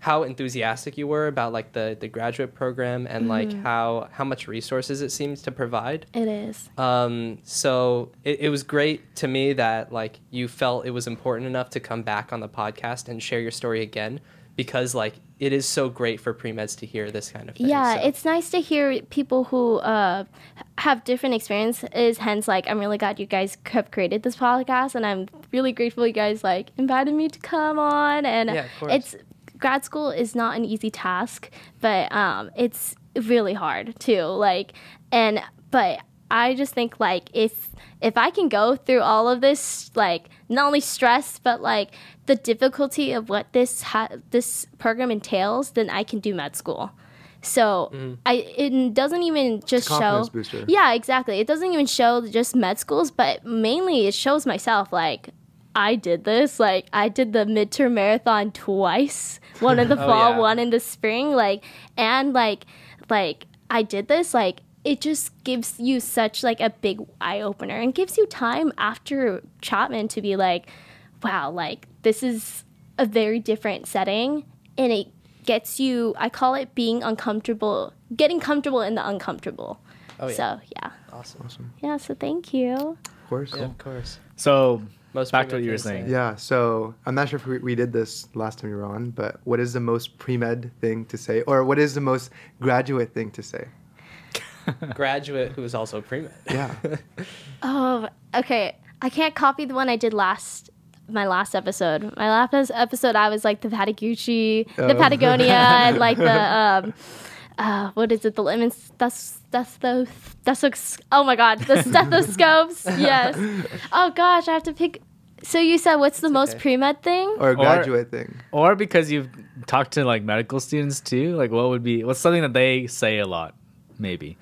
how enthusiastic you were about like the, the graduate program and mm-hmm. like how, how much resources it seems to provide. It is. Um, so it, it was great to me that like you felt it was important enough to come back on the podcast and share your story again, because like it is so great for pre-meds to hear this kind of thing. Yeah, so. It's nice to hear people who uh, have different experiences, hence like I'm really glad you guys have created this podcast, and I'm really grateful you guys like invited me to come on. And yeah, of course. It's grad school is not an easy task, but um, it's really hard too. Like, and but I just think like if if I can go through all of this, like not only stress but like the difficulty of what this ha- this program entails, then I can do med school. So mm. I it doesn't even just it's a confidence show. Booster. Yeah, exactly. It doesn't even show just med schools, but mainly it shows myself like. I did this, like, I did the midterm marathon twice, one in the oh, fall, yeah. one in the spring, like, and, like, like, I did this, like, it just gives you such, like, a big eye-opener, and gives you time after Chapman to be like, wow, like, this is a very different setting, and it gets you, I call it being uncomfortable, getting comfortable in the uncomfortable. Oh, yeah. So, yeah. Awesome. awesome. Yeah, so thank you. Of course. Cool. Yeah, of course. So... Most Back to what you were saying. Yeah, so I'm not sure if we, we did this last time you were on, but what is the most pre-med thing to say? Or what is the most graduate thing to say? Graduate who is also pre-med. Yeah. Oh, okay. I can't copy the one I did last, my last episode. My last episode, I was like the Patagucci, oh. the Patagonia, and like the... Um, Uh, what is it? The lemon stethos, stethos, stethos, oh my God, the stethoscopes. Yes. Oh gosh, I have to pick. So you said what's the it's most okay. pre-med thing? Or a graduate or, thing. Or because you've talked to like medical students too, like what would be, what's something that they say a lot? Maybe.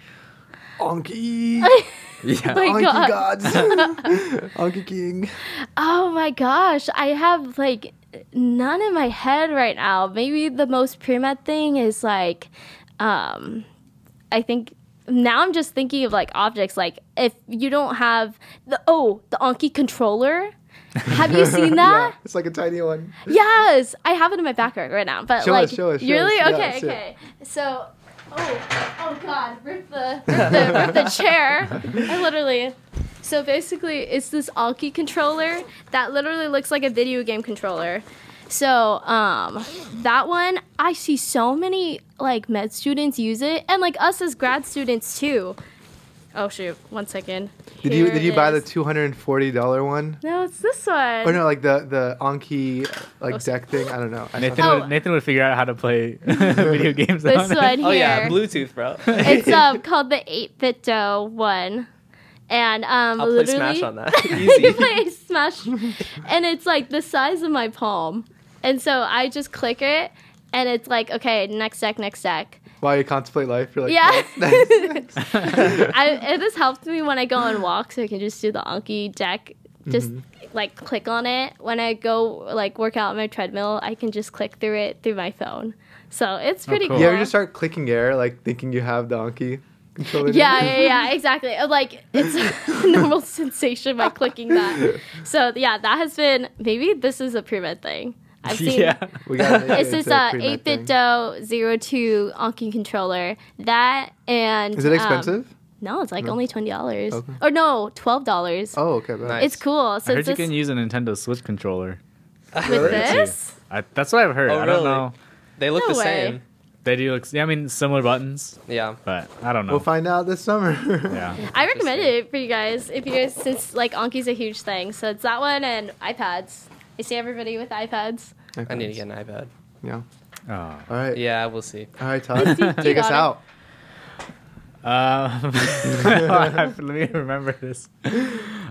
Anki. Yeah. Oh my Anki gods. Anki king. Oh my gosh. I have like none in my head right now. Maybe the most pre-med thing is like, Um, I think now I'm just thinking of like objects. Like if you don't have the oh the Anki controller, have you seen that? Yeah, it's like a tiny one. Yes, I have it in my backyard right now. But show like, us, show us, show really? Us. Okay, yeah, okay. It. So, oh, oh God, rip the rip the, rip the chair. I literally. So basically, it's this Anki controller that literally looks like a video game controller. So um, that one, I see so many like med students use it, and like us as grad students too. Oh shoot! One second. Did Here you did you buy is. the two hundred and forty dollar one? No, it's this one. Or no, like the the Anki like oh, deck thing. I don't know. I Nathan would, oh. Nathan would figure out how to play video games. This on one it. Here. Oh yeah, Bluetooth, bro. It's um called the Eight Bit Do one, and um I'll literally play Smash on that. Easy. You play Smash, and it's like the size of my palm, and so I just click it, and it's like okay, next deck, next deck. While you contemplate life, you're like, yeah. Nice, nice. I, it has helped me when I go on walks. So I can just do the Anki deck, just mm-hmm. like click on it. When I go like work out on my treadmill, I can just click through it through my phone. So it's pretty oh, cool. cool. You ever just start clicking air, like thinking you have the Anki controller? Yeah, yeah, yeah, exactly. Like it's a normal sensation by clicking that. So yeah, that has been, maybe this is a pre-med thing. I've seen yeah. we got it. It's this uh, eight bit do zero two Anki controller. That and... Is it expensive? Um, no, it's like no. only twenty dollars. Okay. Or no, twelve dollars. Oh, okay. Nice. It's cool. So I heard you can use a Nintendo Switch controller. With really? This? I, that's what I've heard. Oh, I don't really? know. They look no the way. same. They do look... Yeah, I mean, similar buttons. Yeah. But I don't know. We'll find out this summer. Yeah. I recommend it for you guys. If you guys... Since, like, Anki's a huge thing. So it's that one and iPads. I see everybody with iPads. iPads. I need to get an iPad. Yeah. Oh. All right. Yeah, we'll see. All right, Todd. Take us out. Uh, let me remember this.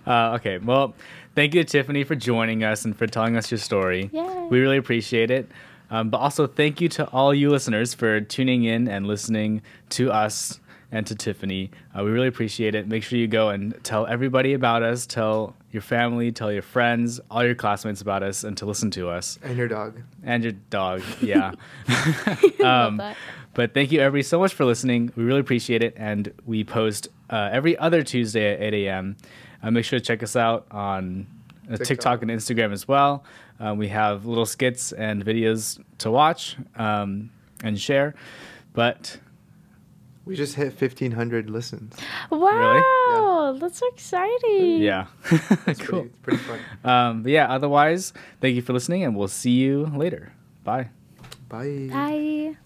Uh, okay. Well, thank you to Tiffany for joining us and for telling us your story. Yay. We really appreciate it. Um, but also, thank you to all you listeners for tuning in and listening to us and to Tiffany. Uh, we really appreciate it. Make sure you go and tell everybody about us. Tell your family, tell your friends, all your classmates about us, and to listen to us. And your dog. And your dog, yeah. um, but thank you, everybody, so much for listening. We really appreciate it, and we post uh, every other Tuesday at eight a.m. Uh, make sure to check us out on uh, TikTok. TikTok and Instagram as well. Uh, we have little skits and videos to watch um, and share, but... We just hit fifteen hundred listens. Wow. Really? Yeah. That's so exciting. Yeah. That's cool. Pretty, pretty fun. Um, but yeah, otherwise, thank you for listening, and we'll see you later. Bye. Bye. Bye.